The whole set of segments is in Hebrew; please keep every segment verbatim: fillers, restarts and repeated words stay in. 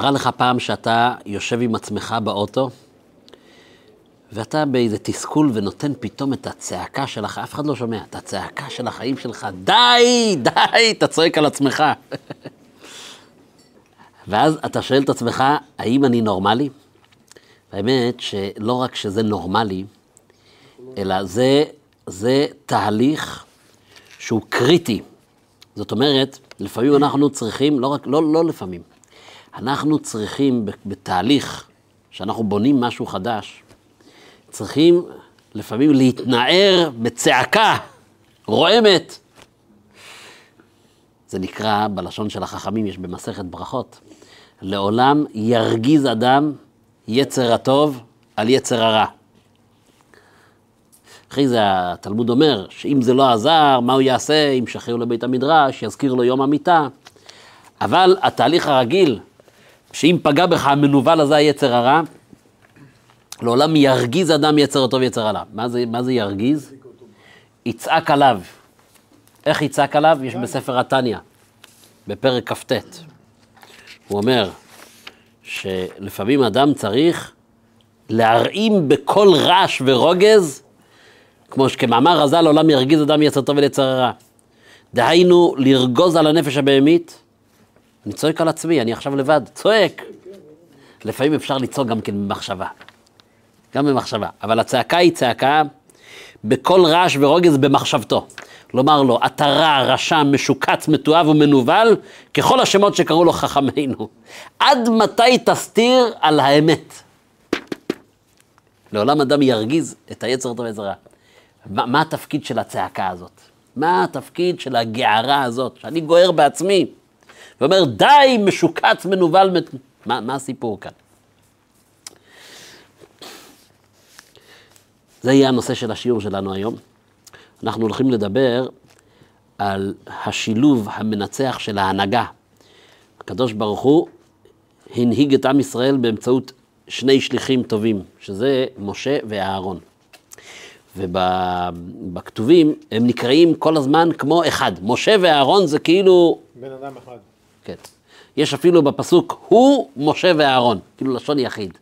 קרה לך פעם שאתה יושב עם עצמך באוטו, ואתה באיזה תסכול ונותן פתאום את הצעקה שלך, אף אחד לא שומע, את הצעקה של החיים שלך, די, די, אתה צועק על עצמך. ואז אתה שואל את עצמך, האם אני נורמלי? האמת שלא רק שזה נורמלי, אלא זה, זה תהליך שהוא קריטי. זאת אומרת, לפעמים אנחנו צריכים, לא רק, לא, לא לפעמים, אנחנו צריכים בתהליך שאנחנו בונים משהו חדש, צריכים לפעמים להתנער בצעקה רועמת. זה נקרא, בלשון של החכמים, יש במסכת ברכות, לעולם ירגיז אדם יצר הטוב על יצר הרע. אחרי זה התלמוד אומר, שאם זה לא עזר, מה הוא יעשה? אם שחררו לבית המדרש, יזכיר לו יום המיטה. אבל התהליך הרגיל, שאם פגע בך המנובל הזה יצר הרע, לעולם ירגיז אדם יצר הטוב יצר הרע. מה זה, מה זה ירגיז? יצעק עליו. איך יצעק עליו? יש בספר התניא, בפרק כ"ט. הוא אומר שלפעמים אדם צריך להרעים בכל רעש ורוגז, כמו שכמאמר רז"ל, עולם ירגיז אדם יצר טוב ויצר הרע. דהיינו, לרגוז על הנפש הבהמית. אני צועק על עצמי, אני עכשיו לבד, צועק. לפעמים אפשר לצעוק גם כן במחשבה. גם במחשבה. אבל הצעקה היא צעקה בכל רעש ורוגז במחשבתו. לומר לו, אתה רע, רשע, משוקץ, מתועב ומנוול, ככל השמות שקראו לו חכמינו. עד מתי תסתיר על האמת? לעולם אדם ירגיז את היצר הטוב והיצר הרע. מה, מה התפקיד של הצעקה הזאת? מה התפקיד של הגערה הזאת? שאני גוער בעצמי ואומר, די, משוקץ, מנובל, מת... מה, מה הסיפור כאן? זה יהיה הנושא של השיעור שלנו היום. אנחנו הולכים לדבר על השילוב המנצח של ההנהגה. הקדוש ברוך הוא הנהיג את עם ישראל באמצעות שני שליחים טובים, שזה משה ואהרון. ובכתובים הם נקראים כל הזמן כמו אחד. משה ואהרון זה כאילו... בן אדם אחד. כן. יש אפילו בפסוק, הוא משה ואהרון, כאילו לשון יחיד.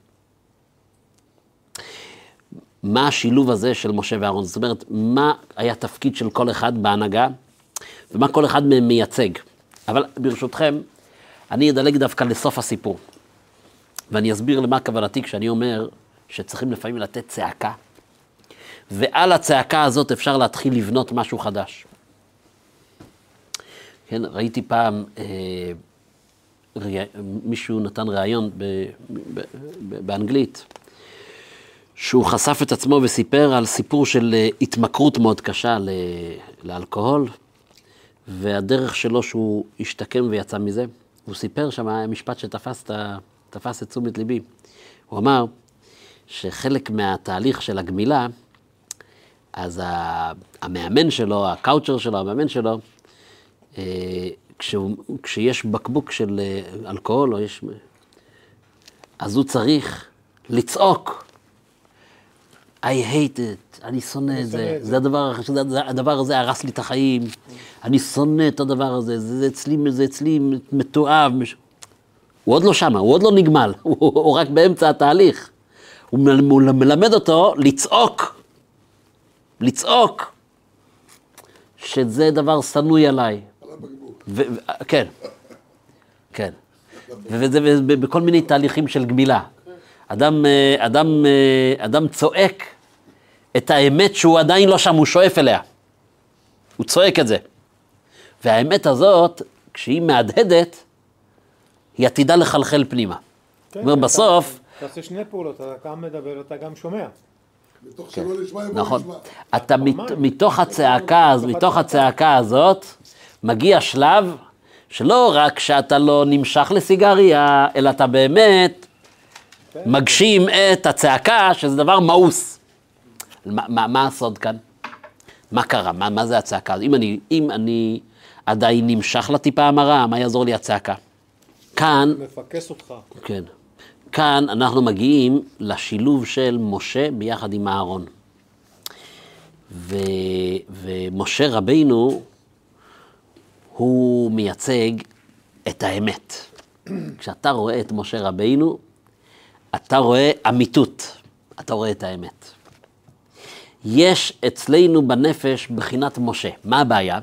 מה השילוב הזה של משה ואהרון? זאת אומרת, מה היה תפקיד של כל אחד בהנהגה, ומה כל אחד מהם מייצג. אבל ברשותכם, אני אדלג דווקא לסוף הסיפור. ואני אסביר למה כוונתי כשאני אומר שצריכים לפעמים לתת צעקה, ועל הצעקה הזאת אפשר להתחיל לבנות משהו חדש. כן, ראיתי פעם, אה, רי... מישהו נתן רעיון ב... ב... ב... באנגלית, שהוא חשף את עצמו וסיפר על סיפור של התמכרות מאוד קשה ל... לאלכוהול, והדרך שלו שהוא השתקם ויצא מזה. הוא סיפר שם המשפט שתפס תפס את תשומת ליבי. הוא אמר שחלק מהתהליך של הגמילה, אז המאמן שלו, הקאוצ'ר שלו, המאמן שלו, כשהוא, כשיש בקבוק של אלכוהול, או יש, אז הוא צריך לצעוק, I hate it, אני שונא את זה, זה הדבר, הדבר הזה הרס לי את החיים, אני שונא את הדבר הזה, זה אצלי, זה אצלי מתועב. הוא עוד לא שמה, הוא עוד לא נגמל, הוא רק באמצע התהליך. הוא מלמד אותו לצעוק. לצעוק, שזה דבר סנוי עליי. על הבקבוק. כן, כן. וזה בכל מיני תהליכים של גמילה. אדם, אדם, אדם צועק את האמת שהוא עדיין לא שם, הוא שואף אליה. הוא צועק את זה. והאמת הזאת, כשהיא מהדהדת, היא עתידה לחלחל פנימה. זאת אומרת, בסוף... אתה עושה שני פעולות, אתה גם מדבר, אתה גם שומע. מתוך כן. שלא נשמע, נכון. נשמע. אתה מת, מתוך הצעקה, אז, מתוך הצעקה הזאת, מגיע שלב שלא רק שאתה לא נמשך לסיגריה, אלא אתה באמת כן. מגשים את הצעקה, שזה דבר מאוס. מה, מה, מה הסוד כאן? מה קרה? מה, מה זה הצעקה? אם אני, אם אני עדיין נמשך לטיפה המרה, מה יעזור לי הצעקה? כאן... מפקס אותך. כן. כאן אנחנו מגיעים לשילוב של משה ביחד עם אהרון. ו, ומשה רבינו הוא מייצג את האמת. כשאתה רואה את משה רבינו, אתה רואה אמיתות, אתה רואה את האמת. יש אצלנו בנפש בחינת משה. מה הבעיה?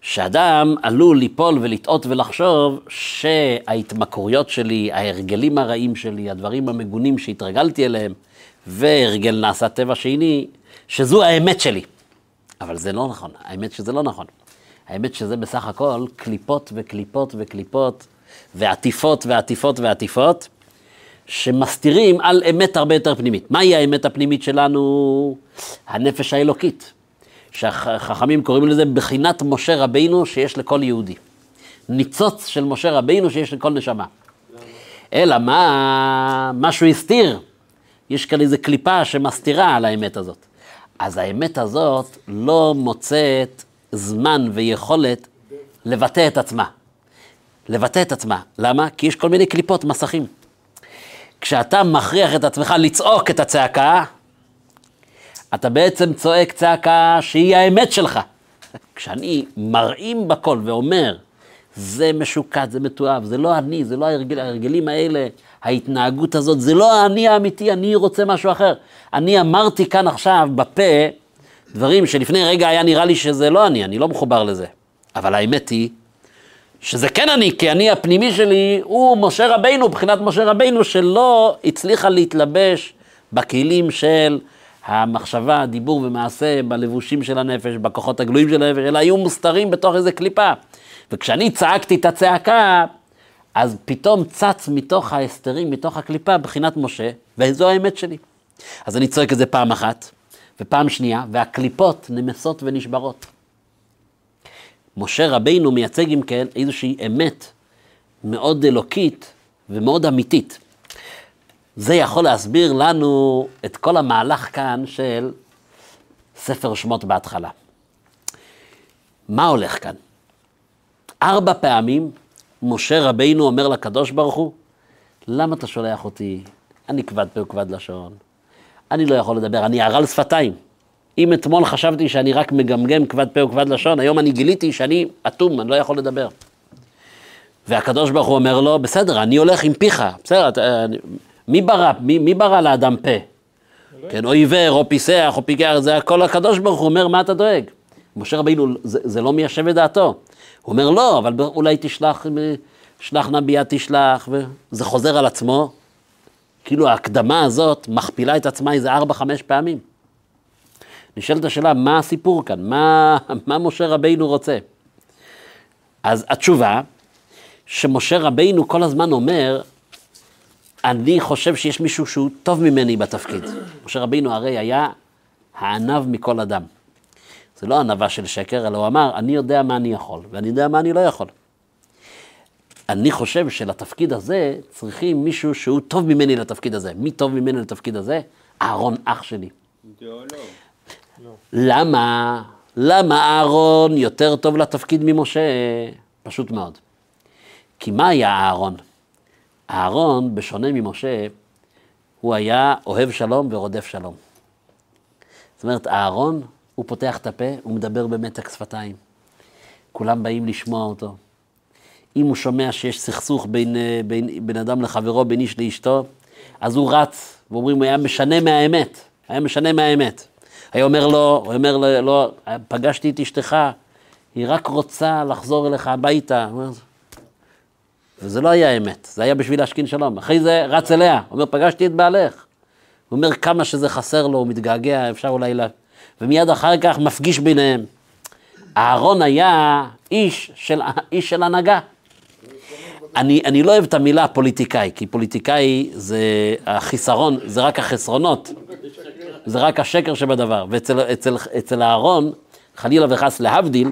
שאדם עלול ליפול ולטעות ולחשוב שההתמכרויות שלי, ההרגלים הרעים שלי, הדברים המגונים שהתרגלתי אליהם, והרגל נעשה טבע שני, שזו האמת שלי. אבל זה לא נכון, האמת שזה לא נכון. האמת שזה בסך הכל קליפות וקליפות וקליפות, ועטיפות ועטיפות ועטיפות, שמסתירים על אמת הרבה יותר פנימית. מהי האמת הפנימית שלנו? הנפש האלוקית. שהחכמים קוראים לזה בחינת משה רבינו שיש לכל יהודי. ניצוץ של משה רבינו שיש לכל נשמה. אלא מה? משהו הסתיר. יש כאן איזו קליפה שמסתירה על האמת הזאת. אז האמת הזאת לא מוצאת זמן ויכולת לבטא את עצמה. לבטא את עצמה. למה? כי יש כל מיני קליפות, מסכים. כשאתה מכריח את עצמך לצעוק את הצעקה, אתה בעצם צועק צעקה שהיא האמת שלך. כשאני מראים בכל ואומר, זה משוקט, זה מתואב, זה לא אני, זה לא ההרגל, ההרגלים האלה, ההתנהגות הזאת, זה לא אני האמיתי, אני רוצה משהו אחר. אני אמרתי כאן עכשיו בפה דברים שלפני רגע היה נראה לי שזה לא אני, אני לא מחובר לזה. אבל האמת היא, שזה כן אני, כי אני הפנימי שלי, הוא משה רבינו, בחינת משה רבינו, שלא הצליחה להתלבש בכלים של המחשבה, הדיבור ומעשה, בלבושים של הנפש, בכוחות הגלויים של הנפש, אלא היו מוסתרים בתוך איזה קליפה. וכשאני צעקתי את הצעקה, אז פתאום צץ מתוך ההסתרים, מתוך הקליפה, בחינת משה, וזו האמת שלי. אז אני צועק את זה פעם אחת, ופעם שנייה, והקליפות נמסות ונשברות. משה רבינו מייצג אם כן איזושהי אמת מאוד אלוקית ומאוד אמיתית. זה יכול להסביר לנו את כל המהלך כאן של ספר שמות בהתחלה. מה הולך כאן? ארבע פעמים משה רבינו אומר לקדוש ברוך הוא, למה אתה שולח אותי? אני כבד פה וכבד לשון. אני לא יכול לדבר, אני ערל שפתיים. אם אתמול חשבתי שאני רק מגמגם כבד פה וכבד לשון, היום אני גיליתי שאני אטום, אני לא יכול לדבר. והקדוש ברוך הוא אומר לו, בסדר, אני הולך עם פיך, בסדר, אני... מי ברא, מי, מי ברא לאדם פה? כן, או עיוור, או פיסח, או פיגר, זה הכל הקדוש ברוך הוא אומר, מה אתה דואג? משה רבינו, זה, זה לא מיישב את דעתו. הוא אומר, לא, אבל אולי תשלח, שלח נביאה תשלח, וזה חוזר על עצמו. כאילו ההקדמה הזאת מכפילה את עצמה איזה ארבע, חמש פעמים. נשאלת השאלה, מה הסיפור כאן? מה, מה משה רבינו רוצה? אז התשובה, שמשה רבינו כל הזמן אומר, אני חושב שיש מישהו שהוא טוב ממני בתפקיד. משה רבינו הרי היה הענב מכל אדם. זה לא ענבה של שקר, אלא הוא אמר, אני יודע מה אני יכול, ואני יודע מה אני לא יכול. אני חושב שלתפקיד הזה צריכים מישהו שהוא טוב ממני לתפקיד הזה. מי טוב ממני לתפקיד הזה? אהרון אח שלי. למה? למה אהרון יותר טוב לתפקיד ממשה? פשוט מאוד. כי מה היה אהרון? אהרון, בשונה ממשה, הוא היה אוהב שלום ורודף שלום. זאת אומרת, אהרון, הוא פותח את הפה, הוא מדבר במתק שפתיים. כולם באים לשמוע אותו. אם הוא שומע שיש סכסוך בין, בין, בין אדם לחברו, בין איש לאשתו, אז הוא רץ, ואומרים, הוא היה משנה מהאמת. היה משנה מהאמת. היה אומר לו, הוא אומר לו, לא, פגשתי את אשתך, היא רק רוצה לחזור אליך הביתה. הוא אומר, וזה לא היה האמת, זה היה בשביל להשכין שלום. אחרי זה רץ אליה, הוא אומר, פגשתי את בעלך. הוא אומר, כמה שזה חסר לו, הוא מתגעגע, אפשר אולי לה... ומיד אחר כך מפגיש ביניהם. אהרון היה איש של, איש של הנהגה. אני, אני לא אוהב את המילה פוליטיקאי, כי פוליטיקאי זה החיסרון, זה רק החסרונות. זה רק השקר שבדבר. ואצל אצל, אצל אהרון, חלילה וחס להבדיל,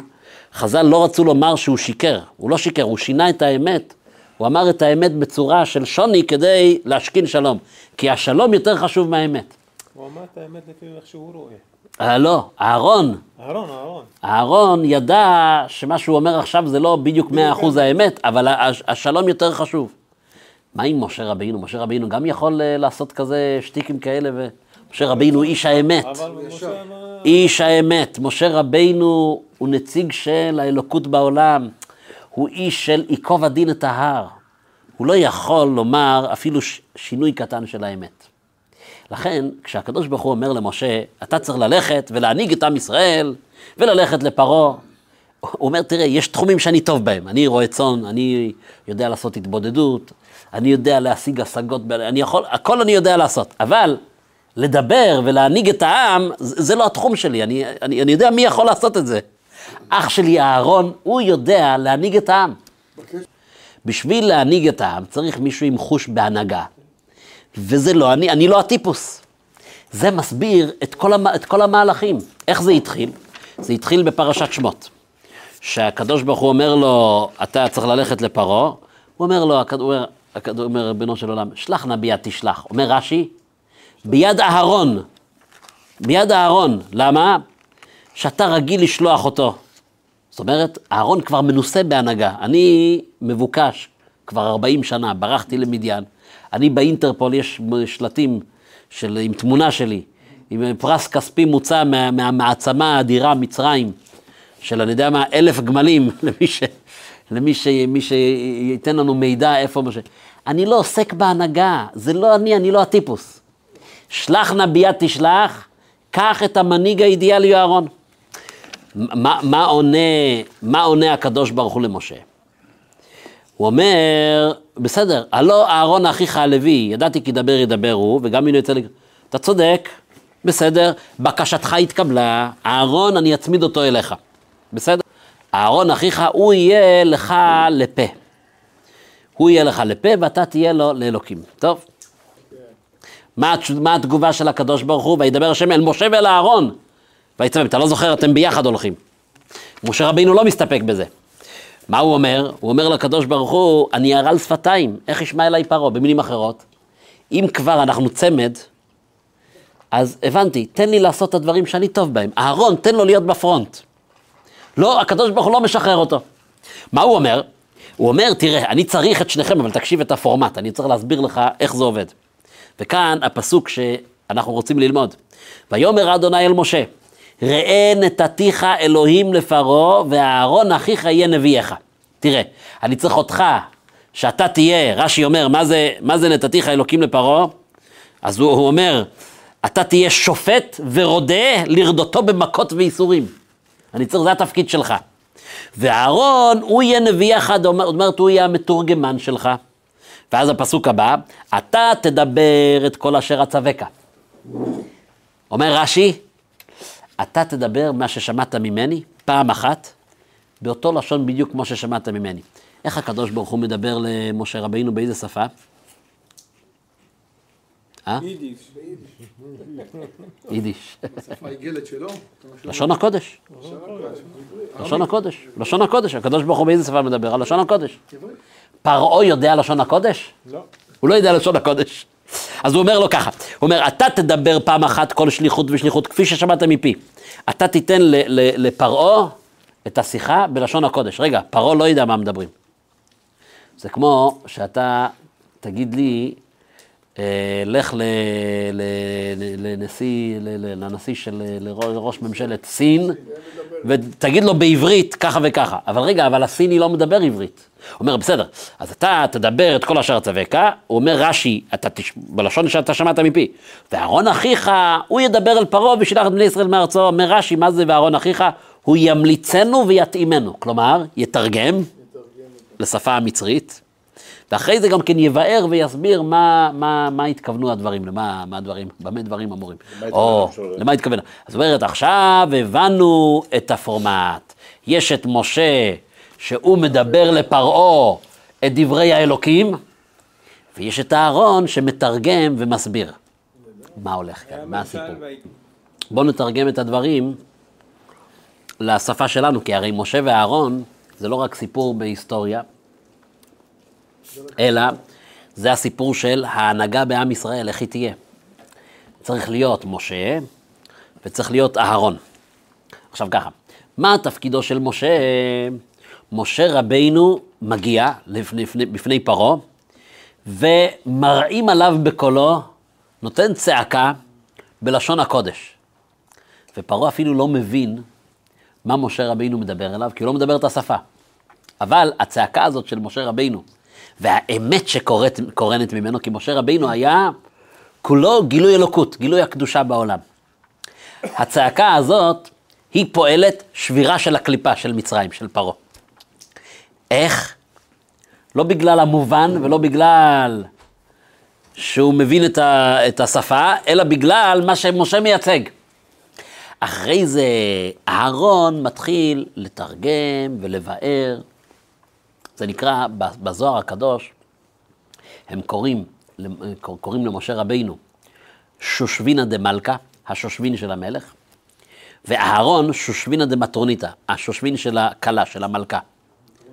חז"ל לא רצו לומר שהוא שיקר. הוא לא שיקר, הוא שינה את האמת. הוא אמר את האמת בצורה של שוני כדי להשכין שלום. כי השלום יותר חשוב מהאמת. הוא אמר את האמת לפי איך שהוא רואה. אה, לא, אהרון. אהרון, אהרון. אהרון ידע שמה שהוא אומר עכשיו זה לא בדיוק מאה אחוז האמת, אבל השלום יותר חשוב. מה עם משה רבינו? משה רבינו גם יכול לעשות כזה שטיקים כאלה ו... משה רבינו איש האמת. איש האמת. משה רבינו הוא נציג של האלוקות בעולם. הוא איש של עיקוב הדין את ההר. הוא לא יכול לומר אפילו שינוי קטן של האמת. לכן, כשהקדוש ברוך הוא אומר למשה, אתה צריך ללכת ולהנהיג את עם ישראל, וללכת לפרעה, הוא אומר, תראה, יש תחומים שאני טוב בהם. אני רואה צאן, אני יודע לעשות התבודדות, אני יודע להשיג השגות, אני יכול, הכל אני יודע לעשות. אבל לדבר ולהנהיג את העם, זה, זה לא התחום שלי, אני, אני, אני יודע מי יכול לעשות את זה. אח שלי אהרון, הוא יודע להנהיג את העם. בשביל להנהיג את העם צריך מישהו עם חוש בהנהגה. וזה לא, אני, אני לא הטיפוס. זה מסביר את כל, המ, את כל המהלכים. איך זה התחיל? זה התחיל בפרשת שמות. שהקדוש ברוך הוא אומר לו, אתה צריך ללכת לפרעה, הוא אומר לו, הוא אומר, רבנו של עולם, שלח נא ביד תשלח. אומר רש"י, ביד אהרון, ביד אהרון, למה? שאתה רגיל לשלוח אותו. זאת אומרת, אהרון כבר מנוסה בהנהגה. אני מבוקש כבר ארבעים שנה, ברחתי למדיין. אני באינטרפול, יש שלטים של, עם תמונה שלי, עם פרס כספי מוצא מה, מהמעצמה האדירה מצרים, של אני יודע מה, אלף גמלים, למי, ש, למי ש, מי שייתן לנו מידע איפה משה. אני לא עוסק בהנהגה, זה לא אני, אני לא הטיפוס. שלח נא ביד תשלח, קח את המנהיג האידיאלי אהרון. מה, מה, עונה, מה עונה הקדוש ברוך הוא למשה? הוא אומר, בסדר, הלא אהרון אחיך הלוי, ידעתי כי דבר ידבר הוא, וגם אם יוצא לי, אתה צודק, בסדר, בקשתך התקבלה, אהרון אני אצמיד אותו אליך, בסדר? אהרון אחיך, הוא יהיה לך לפה, הוא יהיה לך לפה ואתה תהיה לו לאלוקים, טוב? מה, מה התגובה של הקדוש ברוך הוא? וידבר השם אל משה ואל אהרון, ויצווה, אתה לא זוכר, אתם ביחד הולכים. משה רבינו לא מסתפק בזה. מה הוא אומר? הוא אומר לקדוש ברוך הוא, אני ארעל שפתיים, איך ישמע אליי פרעה? במילים אחרות, אם כבר אנחנו צמד, אז הבנתי, תן לי לעשות את הדברים שאני טוב בהם. אהרון, תן לו להיות בפרונט. לא, הקדוש ברוך הוא לא משחרר אותו. מה הוא אומר? הוא אומר, תראה, אני צריך את שניכם, אבל תקשיב את הפורמט, אני צריך להסביר לך איך זה עובד. וכאן הפסוק שאנחנו רוצים ללמוד. ויאמר אדוני אל משה, ראה נתתיך אלוהים לפרעה, ואהרון אחיך יהיה נביאך. תראה, אני צריך אותך, שאתה תהיה, רש"י אומר, מה זה, מה זה נתתיך אלוקים לפרעה? אז הוא, הוא אומר, אתה תהיה שופט ורודה לרדותו במכות ואיסורים. אני צריך, זה התפקיד שלך. ואהרון, הוא יהיה נביאך, זאת אומרת, הוא יהיה המתורגמן שלך. ואז הפסוק הבא, אתה תדבר את כל אשר אצווך. אומר רש"י, אתה תדבר מה ששמעת ממני, פעם אחת, באותו לשון בדיוק כמו ששמעת ממני. איך הקדוש ברוך הוא מדבר למשה רבינו, באיזה שפה? אה? יידיש. יידיש. השפה העיגלת שלו? לשון הקודש. לשון הקודש. לשון הקודש. הקדוש ברוך הוא באיזה שפה מדבר? על לשון הקודש. פרעה יודע לשון הקודש? לא. הוא לא יודע לשון הקודש. אז הוא אומר לו ככה, הוא אומר, אתה תדבר פעם אחת כל שליחות ושליחות, כפי ששמעת מפי. אתה תיתן לפרעה את השיחה בלשון הקודש. רגע, פרעה לא ידע מה מדברים. זה כמו שאתה תגיד לי, לך לנשיא של ראש ממשלת סין, ותגיד לו בעברית ככה וככה. אבל רגע, אבל הסיני לא מדבר עברית. הוא אומר, בסדר, אז אתה תדבר את כל אשר אצווך, הוא אומר רש"י, בלשון שאתה שמעת מפי, ואהרון אחיך, הוא ידבר אל פרעה ושילח את בני ישראל מארצו, אומר רש"י, מה זה ואהרון אחיך? הוא ימליצנו ויתאימנו, כלומר, יתרגם לשפה המצרית, ואחרי זה גם כן יבאר ויסביר מה, מה, מה התכוונו הדברים, למה, מה הדברים, במה דברים אמורים. או, למה התכוונו? אז אומרת, עכשיו הבנו את הפורמט. יש את משה, שהוא מדבר לפרעה את דברי האלוקים, ויש את אהרון שמתרגם ומסביר. מה הולך כאן? מה הסיפור? בואו נתרגם את הדברים לשפה שלנו, כי הרי משה ואהרון זה לא רק סיפור בהיסטוריה, אלא זה הסיפור של ההנהגה בעם ישראל, איך היא תהיה. צריך להיות משה וצריך להיות אהרון. עכשיו ככה, מה תפקידו של משה? משה רבינו מגיע לפני, לפני, בפני פרעה, ומראים עליו בקולו, נותן צעקה בלשון הקודש. ופרעה אפילו לא מבין מה משה רבינו מדבר אליו, כי הוא לא מדבר את השפה. אבל הצעקה הזאת של משה רבינו, והאמת שקורנת ממנו, כי משה רבינו היה כולו גילוי אלוקות, גילוי הקדושה בעולם. הצעקה הזאת היא פועלת שבירה של הקליפה של מצרים, של פרעה. איך? לא בגלל המובן ולא בגלל שהוא מבין את, ה, את השפה, אלא בגלל מה שמשה מייצג. אחרי זה אהרון מתחיל לתרגם ולבאר. זה נקרא בזוהר הקדוש, הם קוראים, קוראים למשה רבינו שושבינה דמלכה, השושבין של המלך, ואהרון שושבינה דמטרוניתא, השושבין של הכלה, של המלכה.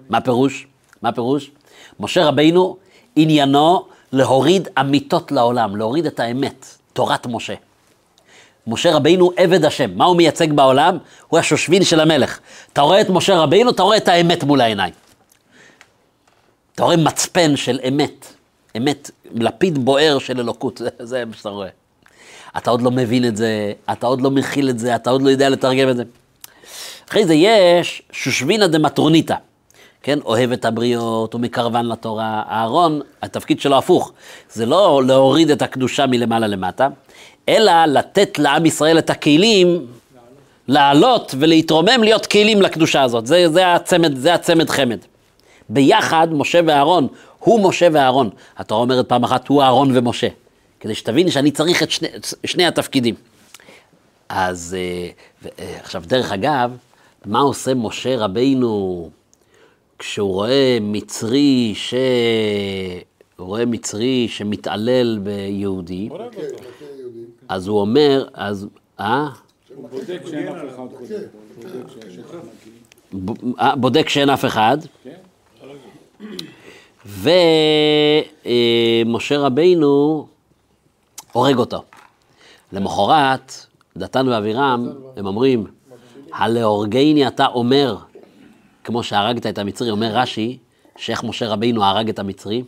מה פירוש? מה פירוש? משה רבינו עניינו להוריד אמיתות לעולם, להוריד את האמת, תורת משה. משה רבינו עבד השם, מה הוא מייצג בעולם? הוא השושבין של המלך. אתה רואה את משה רבינו, אתה רואה את האמת מול העיניים. אתה רואה מצפן של אמת, אמת, לפיד בוער של אלוקות, זה מה שאתה רואה. אתה עוד לא מבין את זה, אתה עוד לא מכיל את זה, אתה עוד לא יודע לתרגם את זה. אחרי זה יש שושבינה דמטרוניתא, כן, אוהב את הבריות, הוא מקרבן לתורה. אהרון, התפקיד שלו הפוך, זה לא להוריד את הקדושה מלמעלה למטה, אלא לתת לעם ישראל את הכלים, לעלות ולהתרומם, להיות כלים לקדושה הזאת. זה, זה הצמד, זה הצמד חמד. ביחד, משה ואהרון, הוא משה ואהרון. התורה אומרת פעם אחת, הוא אהרון ומשה. כדי שתבין שאני צריך את שני, שני התפקידים. אז עכשיו, דרך אגב, מה עושה משה רבינו כשהוא רואה מצרי, ש... הוא רואה מצרי שמתעלל ביהודי? אז הוא אומר, אז... אה? בודק שאין אף אחד קודם. בודק שאין אף אחד. ומשה רבינו הורג אותו. למחרת, דתן ואבירם, הם אומרים, הלהורגני אתה אומר, כמו שהרגת את המצרי, אומר רש"י, שאיך משה רבינו הרג את המצרי,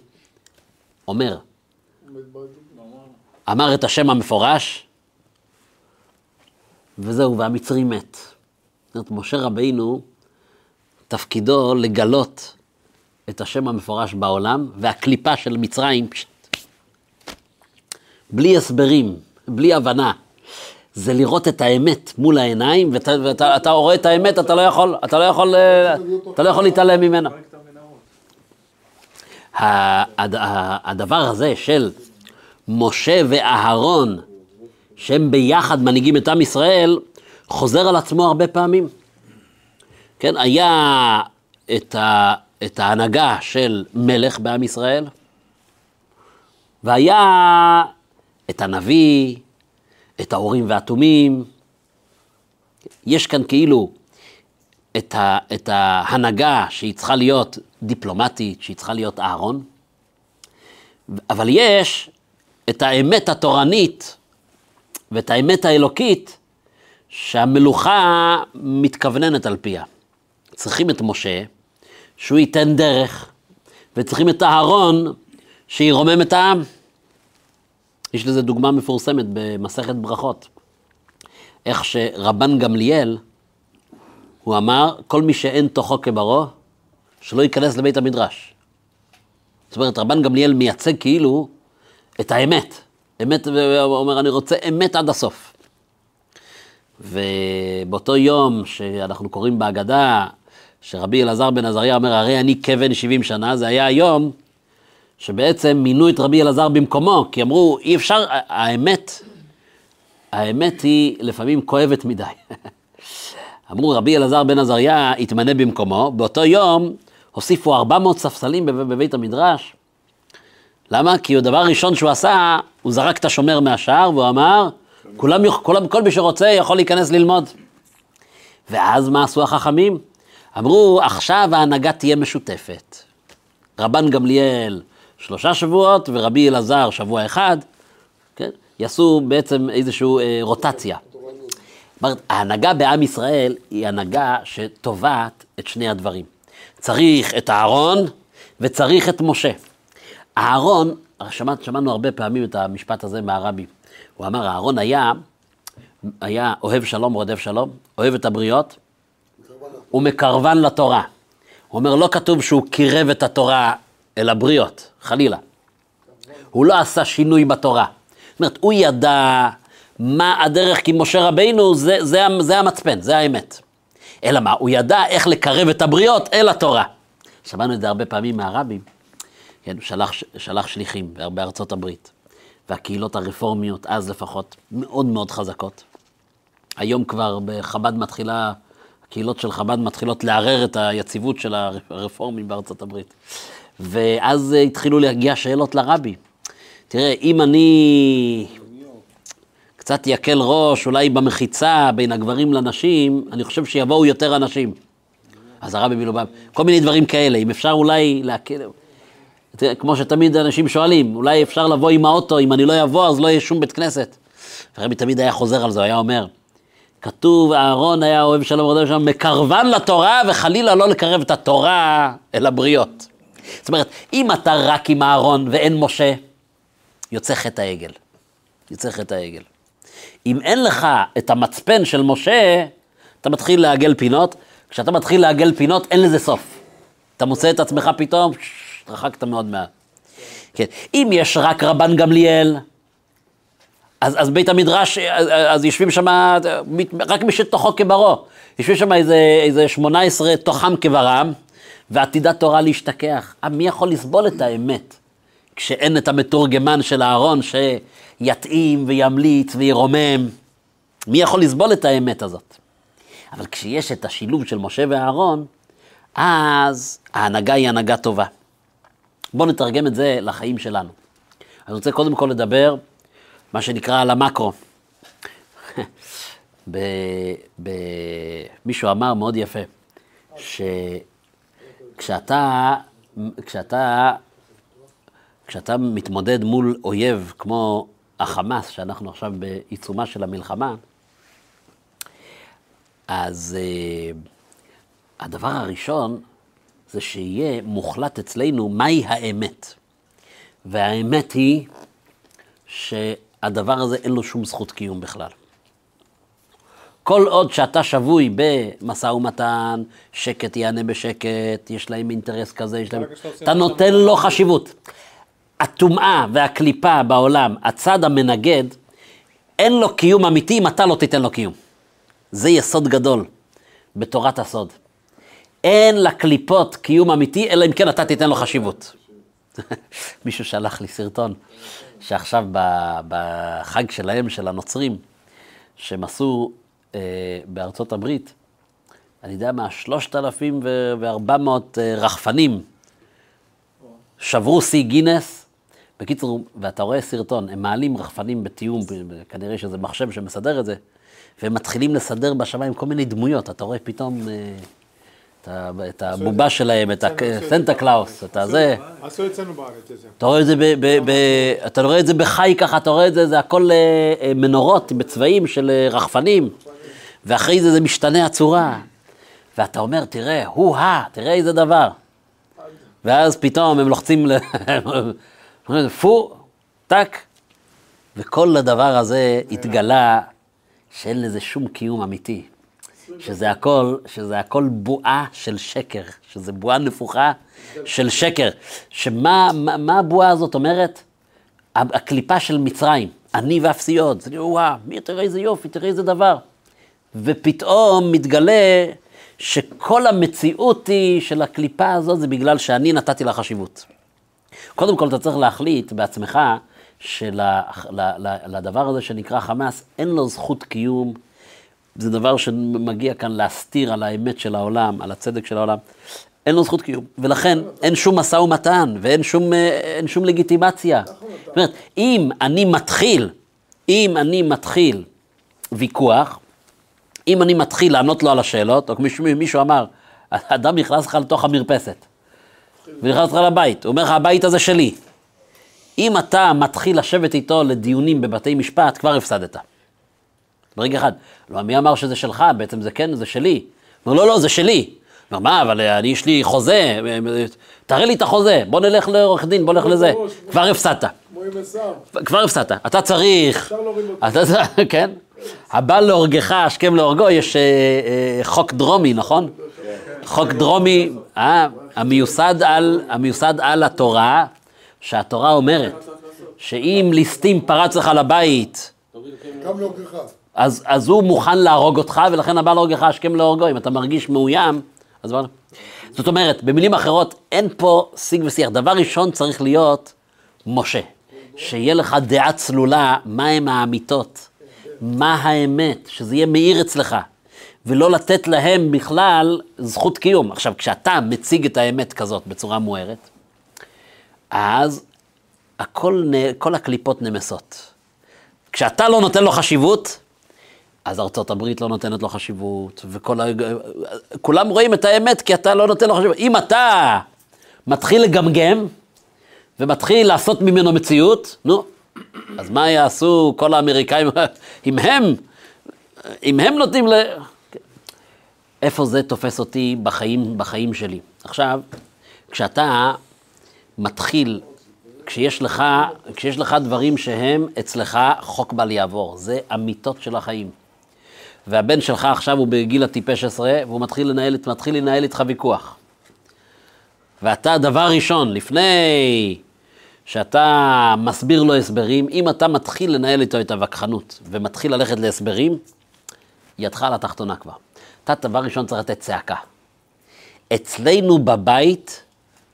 אומר, אמר את השם המפורש, וזהו, והמצרי מת. זאת אומרת, משה רבינו, תפקידו לגלות את השם המפורש בעולם, והקליפה של מצרים, בלי הסברים, בלי הבנה, זה לראות את האמת מול העיניים, ואתה רואה את האמת, אתה לא יכול, אתה לא יכול, אתה לא יכול להתעלם ממנה. הדבר הזה של משה ואהרון, שהם ביחד מנהיגים את עם ישראל, חוזר על עצמו הרבה פעמים. כן, היה את ה... את ההנהגה של מלך בעם ישראל, והיה את הנביא, את האורים והתומים. יש כאן כאילו את, ה, את ההנהגה שהיא צריכה להיות דיפלומטית, שהיא צריכה להיות אהרון, אבל יש את האמת התורנית ואת האמת האלוקית שהמלוכה מתכווננת על פיה. צריכים את משה, שהוא ייתן דרך, וצריכים את אהרון שירומם את העם. יש לזה דוגמה מפורסמת במסכת ברכות. איך שרבן גמליאל, הוא אמר, כל מי שאין תוכו כברו, שלא ייכנס לבית המדרש. זאת אומרת, רבן גמליאל מייצג כאילו את האמת. אמת, ואומר, אני רוצה אמת עד הסוף. ובאותו יום שאנחנו קוראים בהגדה, שרבי אלעזר בן עזריה אומר, הרי אני כבן שבעים שנה, זה היה היום שבעצם מינו את רבי אלעזר במקומו, כי אמרו, אי אפשר, האמת, האמת היא לפעמים כואבת מדי. אמרו, רבי אלעזר בן עזריה התמנה במקומו, באותו יום הוסיפו ארבע מאות ספסלים בבית המדרש. למה? כי הדבר הראשון שהוא עשה, הוא זרק את השומר מהשער, והוא אמר, כולם, כולם, כל מי שרוצה יכול להיכנס ללמוד. ואז מה עשו החכמים? אמרו, עכשיו ההנהגה תהיה משותפת. רבן גמליאל שלושה שבועות, ורבי אלעזר שבוע אחד, כן? יעשו בעצם איזושהי אה, רוטציה. ההנהגה בעם ישראל היא הנהגה שטובעת את שני הדברים. צריך את אהרון וצריך את משה. אהרון, שמע, שמענו הרבה פעמים את המשפט הזה מהרבי. הוא אמר, אהרון היה, היה אוהב שלום, רודף שלום, אוהב את הבריות, הוא מקרבן לתורה. הוא אומר, לא כתוב שהוא קירב את התורה אל הבריות, חלילה. הוא לא עשה שינוי בתורה. זאת אומרת, הוא ידע מה הדרך, כי משה רבינו זה, זה, זה המצפן, זה האמת. אלא מה? הוא ידע איך לקרב את הבריות אל התורה. שמענו את זה הרבה פעמים מהרבים. כן, הוא שלח, שלח שליחים בהרבה ארצות הברית. והקהילות הרפורמיות, אז לפחות, מאוד מאוד חזקות. היום כבר בחב"ד מתחילה, הקהילות של חב"ד מתחילות לערער את היציבות של הרפורמים בארצות הברית. ואז התחילו להגיע שאלות לרבי. תראה, אם אני קצת יקל ראש, אולי במחיצה בין הגברים לנשים, אני חושב שיבואו יותר אנשים. אז הרבי מלובב, כל מיני דברים כאלה, אם אפשר אולי להקל... תראה, כמו שתמיד אנשים שואלים, אולי אפשר לבוא עם האוטו, אם אני לא אבוא, אז לא יהיה שום בית כנסת. הרבי תמיד היה חוזר על זה, היה אומר, כתוב, אהרון היה אוהב שלום רודו שם, מקרבן לתורה וחלילה לא לקרב את התורה אל הבריות. זאת אומרת, אם אתה רק עם אהרון ואין משה, יוצא חטא העגל. יוצא חטא העגל. אם אין לך את המצפן של משה, אתה מתחיל לעגל פינות, כשאתה מתחיל לעגל פינות, אין לזה סוף. אתה מוצא את עצמך פתאום, רחקת מאוד מה... כן. אם יש רק רבן גמליאל, אז, אז בית המדרש, אז, אז יושבים שם, רק מי שתוכו כברו, יושבים שם איזה, איזה שמונה עשרה תוכם כברם, ועתידה תורה להשתכח. מי יכול לסבול את האמת? כשאין את המתורגמן של אהרון, שיתאים וימליץ וירומם, מי יכול לסבול את האמת הזאת? אבל כשיש את השילוב של משה ואהרון, אז ההנהגה היא הנהגה טובה. בואו נתרגם את זה לחיים שלנו. אני רוצה קודם כל לדבר, מה שנקרא על המקרו. ב- ב- מישהו אמר מאוד יפה, שכשאתה, כשאתה, כשאתה מתמודד מול אויב כמו החמאס, שאנחנו עכשיו בעיצומה של המלחמה, אז uh, הדבר הראשון, זה שיהיה מוחלט אצלנו מהי האמת. והאמת היא שהדבר הזה אין לו שום זכות קיום בכלל. כל עוד שאתה שבוי במשא ומתן, שקט יענה בשקט, יש להם אינטרס כזה, יש להם... אתה נותן לו חשיבות. הטומאה והקליפה בעולם, הצד המנגד, אין לו קיום אמיתי אם אתה לא תיתן לו קיום. זה יסוד גדול בתורת הסוד. אין לקליפות קיום אמיתי, אלא אם כן אתה תיתן לו חשיבות. מישהו שלח לי סרטון, שעכשיו בחג שלהם, של הנוצרים, שהם עשו אה, בארצות הברית, אני יודע מה, שלושת אלפים וארבע מאות אה, רחפנים, שברו סי גינס, בקיצור, ואתה רואה סרטון, הם מעלים רחפנים בתיאום, כנראה שזה מחשב שמסדר את זה, והם מתחילים לסדר בשמיים כל מיני דמויות, אתה רואה פתאום... אה, את הבובה שלהם, את הסנטה קלאוס, את הזה. עשו אצלנו בארץ את זה. אתה רואה את זה, אתה רואה את זה בחי ככה, אתה רואה את זה, זה הכל מנורות בצבעים של רחפנים, ואחרי זה זה משתנה הצורה. ואתה אומר, תראה, הו-ה, תראה איזה דבר. ואז פתאום הם לוחצים, פו, טק, וכל הדבר הזה התגלה שאין לזה שום קיום אמיתי. שזה הכל, שזה הכל בועה של שקר, שזה בועה נפוחה של שקר. שמה, מה, מה הבועה הזאת אומרת? הקליפה של מצרים, אני ואפסיות, זה וואו, מי תראה איזה יופי, תראה איזה דבר. ופתאום מתגלה שכל המציאות היא של הקליפה הזאת, זה בגלל שאני נתתי לה חשיבות. קודם כל, אתה צריך להחליט בעצמך, שלדבר הזה שנקרא חמאס, אין לו זכות קיום, זה דבר שמגיע כאן להסתיר על האמת של העולם, על הצדק של העולם. אין לו זכות קיום, ולכן אין שום משא ומתן, ואין שום, אין שום לגיטימציה. זאת אומרת, אם אני מתחיל, אם אני מתחיל ויכוח, אם אני מתחיל לענות לו על השאלות, או כמו מישהו אמר, האדם נכנס לך לתוך המרפסת, ונכנס לך לבית, הוא אומר לך, הבית הזה שלי. אם אתה מתחיל לשבת איתו לדיונים בבתי משפט, כבר הפסדת. ברגע אחד, לא, מי אמר שזה שלך? בעצם זה כן, זה שלי. אמר, לא, לא, זה שלי. אמר, מה, אבל אני, יש לי חוזה, תראה לי את החוזה, בוא נלך לעורך דין, בוא נלך לזה. כבר הפסדת. כבר הפסדת. אתה צריך... כן? הבא להורגך, השכם להורגו, יש חוק דרומי, נכון? חוק דרומי, המיוסד על, המיוסד על התורה, שהתורה אומרת שאם ליסטים פרץ לך לבית, גם להורגך. אז, אז הוא מוכן להרוג אותך, ולכן הבא להורגך השכם להורגו. אם אתה מרגיש מאוים, אז בוא... זאת אומרת, במילים אחרות, אין פה שיג ושיח. דבר ראשון צריך להיות משה. שיהיה לך דעה צלולה, מה הם האמיתות, מה האמת, שזה יהיה מאיר אצלך, ולא לתת להם בכלל זכות קיום. עכשיו, כשאתה מציג את האמת כזאת בצורה מוארת, אז הכל, כל הקליפות נמסות. כשאתה לא נותן לו חשיבות, אז ארצות הברית לא נותנת לו חשיבות, וכולם רואים את האמת כי אתה לא נותן לו חשיבות. אם אתה מתחיל לגמגם, ומתחיל לעשות ממנו מציאות, נו, אז מה יעשו כל האמריקאים, אם הם, אם הם נותנים ל... איפה זה תופס אותי בחיים, בחיים שלי? עכשיו, כשאתה מתחיל, כשיש לך, כשיש לך דברים שהם אצלך חוק בל יעבור, זה אמיתות של החיים. והבן שלך עכשיו הוא בגיל הטיפש עשרה, והוא מתחיל לנהל, מתחיל לנהל איתך ויכוח. ואתה דבר ראשון, לפני שאתה מסביר לו הסברים, אם אתה מתחיל לנהל איתו את הווכחנות, ומתחיל ללכת להסברים, ידך על התחתונה כבר. אתה דבר ראשון צריך לתת צעקה. אצלנו בבית,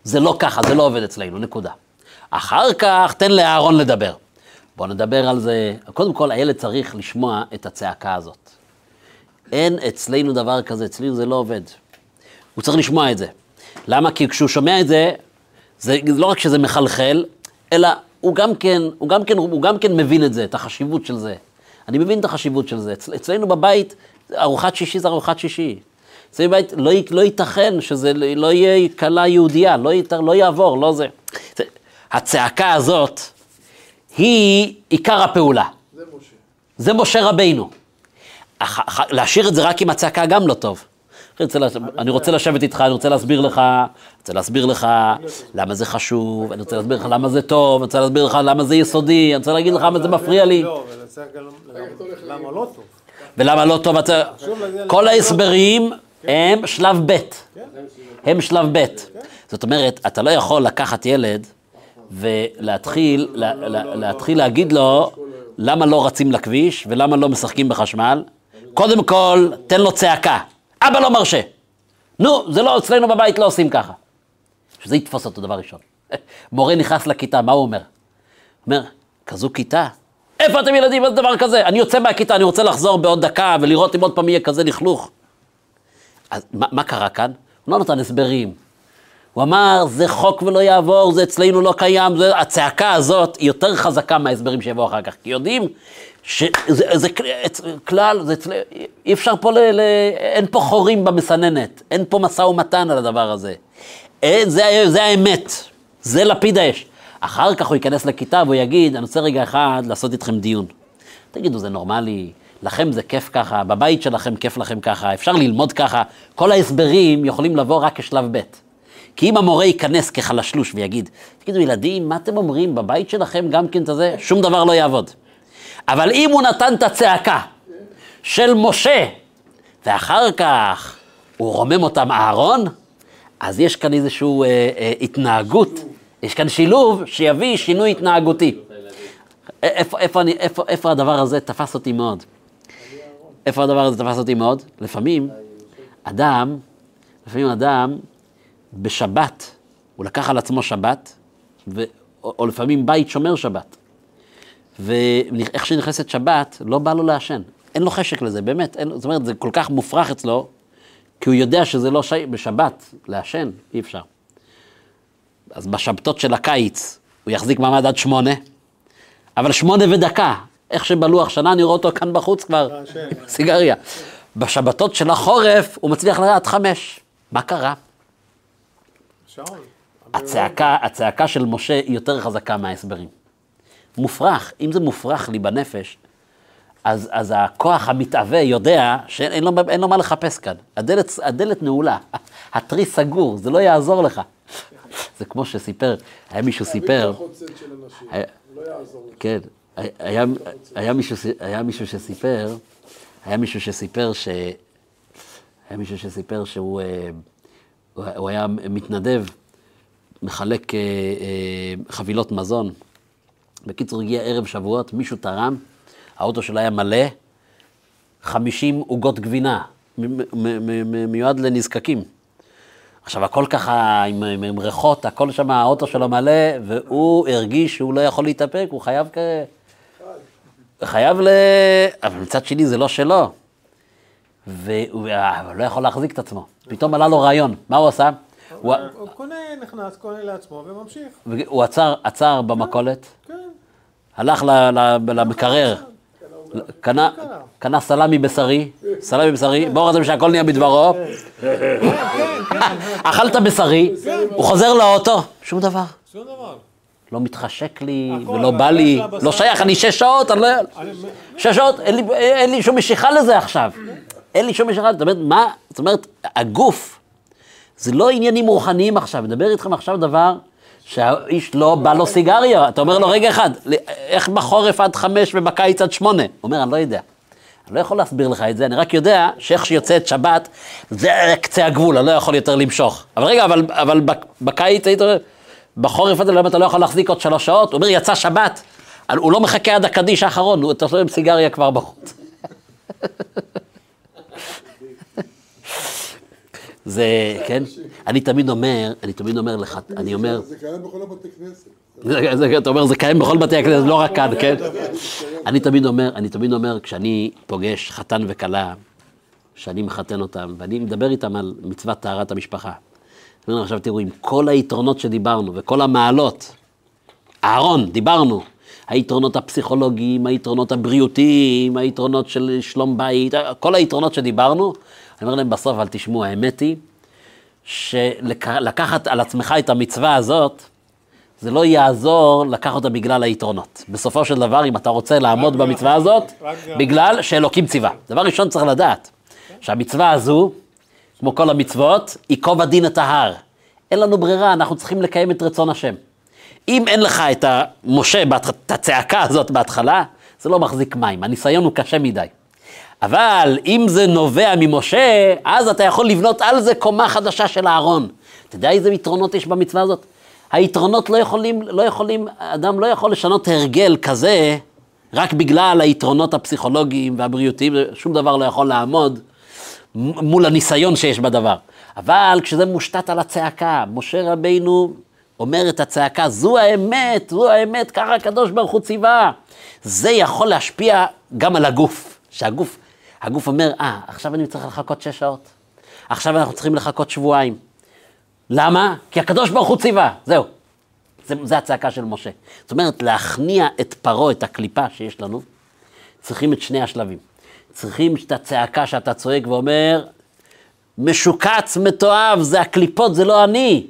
זה לא ככה, זה לא עובד אצלנו, נקודה. אחר כך תן לאהרון לדבר. בוא נדבר על זה. קודם כל, הילד צריך לשמוע את הצעקה הזאת. אין אצלנו דבר כזה, אצלנו זה לא עובד. הוא צריך לשמוע את זה. למה? כי כשהוא שומע את זה, זה לא רק שזה מחלחל, אלא הוא גם כן, הוא גם כן, הוא גם כן מבין את זה, את החשיבות של זה. אני מבין את החשיבות של זה. אצל, אצלנו בבית, ארוחת שישי זה ארוחת שישי. אצלנו בבית לא, לא ייתכן שזה לא יהיה קלה יהודייה, לא, ית, לא יעבור, לא זה. הצעקה הזאת היא עיקר הפעולה. זה משה. זה משה רבינו. להשאיר את זה רק עם הצעקה גם לא טוב. אני רוצה לשבת איתך, אני רוצה להסביר לך, אני רוצה להסביר לך למה זה חשוב, אני רוצה להסביר לך למה זה טוב, אני רוצה להסביר לך למה זה יסודי, אני רוצה להגיד לך למה זה מפריע לי. לא, ולמה לא טוב. ולמה לא טוב, כל ההסברים הם שלב ב', הם שלב ב'. זאת אומרת, אתה לא יכול לקחת ילד ולהתחיל להגיד לו למה לא רצים לכביש ולמה לא משחקים בחשמל. קודם כל, תן לו צעקה. אבא לא מרשה. נו, זה לא, אצלנו בבית לא עושים ככה. שזה יתפוס אותו דבר ראשון. מורה נכנס לכיתה, מה הוא אומר? אומר, כזו כיתה. איפה אתם ילדים? איזה דבר כזה? אני יוצא מהכיתה, אני רוצה לחזור בעוד דקה ולראות אם עוד פעם יהיה כזה לכלוך. אז מה, מה קרה כאן? הוא לא נותן הסברים. הוא אמר, זה חוק ולא יעבור, זה אצלנו לא קיים, זה, הצעקה הזאת היא יותר חזקה מההסברים שיבואו אחר כך. כי יודעים שזה כלל, זה אצל... אי אפשר פה, ל, ל... אין פה חורים במסננת, אין פה מסע ומתן על הדבר הזה. אין, זה, זה האמת, זה לפיד האש. אחר כך הוא ייכנס לכיתה והוא יגיד, אני רוצה רגע אחד לעשות איתכם דיון. תגידו, זה נורמלי, לכם זה כיף ככה, בבית שלכם כיף לכם ככה, אפשר ללמוד ככה. כל ההסברים יכולים לבוא רק כשלב ב'. כי אם המורה ייכנס כחלשלוש ויגיד, תגידו, ילדים, מה אתם אומרים? בבית שלכם גם כן את זה? שום דבר לא יעבוד. אבל אם הוא נתן את הצעקה של משה, ואחר כך הוא רומם אותם אהרון, אז יש כאן איזושהי אה, אה, התנהגות, יש כאן שילוב שיביא שינוי התנהגותי. איפה, איפה, אני, איפה, איפה הדבר הזה תפס אותי מאוד? איפה הדבר הזה תפס אותי מאוד? לפעמים אדם, לפעמים אדם, בשבת, הוא לקח על עצמו שבת, ו, או, או לפעמים בית שומר שבת. ואיך שנכנסת שבת, לא בא לו לעשן. אין לו חשק לזה, באמת. אין, זאת אומרת, זה כל כך מופרך אצלו, כי הוא יודע שזה לא שי... בשבת, לעשן, אי אפשר. אז בשבתות של הקיץ, הוא יחזיק מעמד עד שמונה, אבל שמונה ודקה, איך שבלוח שנה, נראה אותו כאן בחוץ כבר, עם סיגריה. בשבתות של החורף, הוא מצליח עד חמש. מה קרה? הצעקה, הצעקה של משה היא יותר חזקה מההסברים. מופרך, אם זה מופרך לי בנפש, אז, אז הכוח המתאווה יודע שאין לו, אין לו מה לחפש כאן. הדלת, הדלת נעולה, הטרי סגור, זה לא יעזור לך. זה כמו שסיפר, היה מישהו סיפר... כן, היה, היה מישהו, היה מישהו שסיפר, היה מישהו שסיפר ש... היה מישהו שסיפר שהוא... הוא היה מתנדב, מחלק חבילות מזון. בקיצור, הגיע ערב שבועות, מישהו תרם, האוטו שלה היה מלא, חמישים עוגות גבינה, מיועד לנזקקים. עכשיו, הכל ככה, עם, עם, עם ריחות, הכל שם, האוטו שלו מלא, והוא הרגיש שהוא לא יכול להתאפק, הוא חייב כ... חייב ל... אבל מצד שני זה לא שלו. והוא לא יכול להחזיק את עצמו. פתאום עלה לו רעיון, מה הוא עשה? הוא קונה, נכנס, קונה לעצמו וממשיך. הוא עצר במכולת, הלך למקרר, קנה סלמי בשרי, סלמי בשרי, בואו רצה שהכל נהיה בדברו, אכלת בשרי, הוא חוזר לאוטו, שום דבר. שום דבר. לא מתחשק לי, ולא בא לי, לא שייך, אני שש שעות, אני לא... שש שעות, אין לי שום משיכה לזה עכשיו. אין לי שום משיכה, זאת אומרת, מה? זאת אומרת, הגוף, זה לא עניינים רוחניים עכשיו, מדבר איתכם עכשיו דבר שהאיש לא בא לו סיגריה, אתה אומר לו רגע אחד, איך בחורף עד חמש ובקיץ עד שמונה? הוא אומר, אני לא יודע. אני לא יכול להסביר לך את זה, אני רק יודע שאיך שיוצאת שבת, זה קצה הגבול, אני לא יכול יותר למשוך. אבל רגע, אבל, אבל בקיץ היית אומר, בחורף הזה למה אתה לא יכול להחזיק עוד שלוש שעות? הוא אומר, יצא שבת, הוא לא מחכה עד הקדיש האחרון, הוא תשאר עם סיגריה כבר בחוץ. זה, כן? אני תמיד אומר, אני תמיד אומר לך, אני אומר... זה קיים בכל בתי הכנסת. אתה אומר, זה קיים בכל בתי הכנסת, לא רק כאן, כן? אני תמיד אומר, אני תמיד אומר, כשאני פוגש חתן וכלה, שאני מחתן אותם, ואני מדבר איתם על מצוות טהרת המשפחה. עכשיו תראו, עם כל היתרונות שדיברנו, וכל המעלות, אהרון, דיברנו, היתרונות הפסיכולוגיים, היתרונות הבריאותיים, היתרונות של שלום בית, כל היתרונות שדיברנו, אני אומר להם בסוף, אבל תשמעו, האמת היא, שלקחת על עצמך את המצווה הזאת, זה לא יעזור לקח אותה בגלל היתרונות. בסופו של דבר, אם אתה רוצה לעמוד במצווה הזאת, בגלל שאלוקים ציווה. דבר ראשון צריך לדעת, שהמצווה הזו, כמו כל המצוות, ייקוב הדין את ההר. אין לנו ברירה, אנחנו צריכים לקיים את רצון השם. אם אין לך את המשה, את הצעקה הזאת בהתחלה, זה לא מחזיק מים, הניסיון הוא קשה מדי. אבל אם זה נובע ממשה, אז אתה יכול לבנות על זה קומה חדשה של אהרון. אתה יודע איזה יתרונות יש במצווה הזאת? היתרונות לא יכולים, לא יכולים, אדם לא יכול לשנות הרגל כזה, רק בגלל היתרונות הפסיכולוגיים והבריאותיים, שום דבר לא יכול לעמוד מול הניסיון שיש בדבר. אבל כשזה מושתת על הצעקה, משה רבינו אומר את הצעקה, זו האמת, זו האמת, ככה הקדוש ברוך הוא ציווה. זה יכול להשפיע גם על הגוף, שהגוף, הגוף אומר, אה, עכשיו אני צריך לחכות שש שעות, עכשיו אנחנו צריכים לחכות שבועיים. למה? כי הקדוש ברוך הוא ציווה, זהו. זה, זה הצעקה של משה. זאת אומרת, להכניע את פרו, את הקליפה שיש לנו, צריכים את שני השלבים. צריכים את הצעקה שאתה צועק ואומר, משוקץ, מתואב, זה הקליפות, זה לא אני.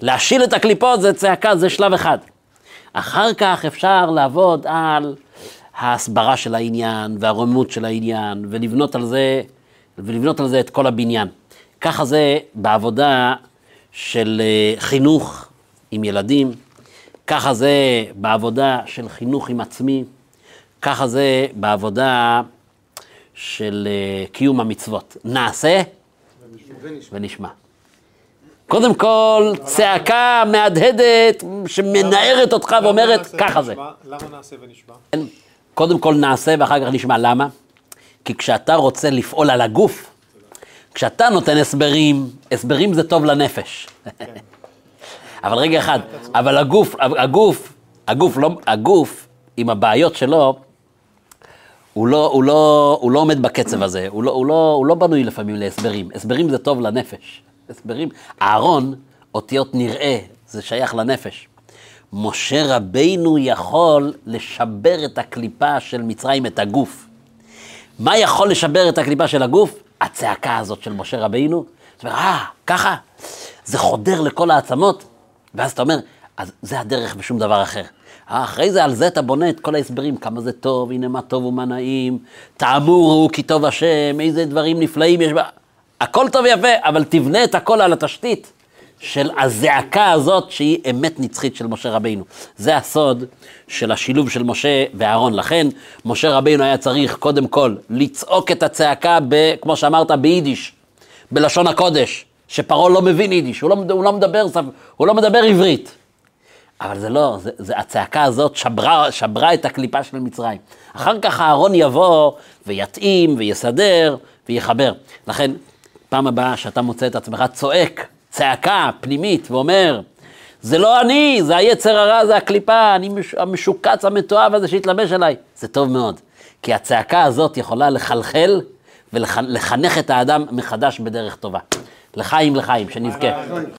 להשיל את הקליפות, זה צעקה, זה שלב אחד. אחר כך אפשר לעבוד על ההסברה של העניין והרוממות של העניין, ולבנות על זה, ולבנות על זה את כל הבניין. ככה זה בעבודה של חינוך עם ילדים, ככה זה בעבודה של חינוך עם עצמי, ככה זה בעבודה של קיום המצוות. נעשה ונשמע. קודם כל, צעקה מהדהדת שמנערת אותך ואומרת, ככה זה. למה נעשה ונשמע? קודם כל נעשה ואחר כך נשמע. למה? כי כשאתה רוצה לפעול על הגוף, כשאתה נותן הסברים, הסברים זה טוב לנפש. אבל רגע אחד, אבל הגוף, הגוף, הגוף, לא, הגוף עם הבעיות שלו, הוא לא, הוא לא, הוא לא עומד בקצב הזה, הוא לא, הוא לא, הוא לא בנוי לפעמים להסברים. הסברים זה טוב לנפש. הסברים, אהרון, אותיות נראה, זה שייך לנפש. משה רבינו יכול לשבר את הקליפה של מצרים, את הגוף. מה יכול לשבר את הקליפה של הגוף? הצעקה הזאת של משה רבינו. זאת אומרת, אה, ככה? זה חודר לכל העצמות. ואז אתה אומר, אז זה הדרך ושום דבר אחר. אחרי זה, על זה אתה בונה את כל ההסברים, כמה זה טוב, הנה מה טוב ומה נעים, תאמורו כי טוב השם, איזה דברים נפלאים יש בה. הכל טוב יפה, אבל תבנה את הכל על התשתית של הזעקה הזאת, שהיא אמת נצחית של משה רבינו. זה הסוד של השילוב של משה ואהרון. לכן, משה רבינו היה צריך קודם כל לצעוק את הצעקה, ב, כמו שאמרת, ביידיש, בלשון הקודש. שפרעה לא מבין יידיש, הוא לא, הוא לא מדבר, הוא לא מדבר עברית. אבל זה לא, זה, זה הצעקה הזאת שברה, שברה את הקליפה של מצרים. אחר כך אהרון יבוא ויתאים ויסדר ויחבר. לכן, פעם הבאה שאתה מוצא את עצמך צועק, צעקה פנימית ואומר, זה לא אני, זה היצר הרע, זה הקליפה, אני המשוקץ המתואב הזה שהתלבש עליי. זה טוב מאוד, כי הצעקה הזאת יכולה לחלחל ולחנך את האדם מחדש בדרך טובה. לחיים, לחיים, שנזכה.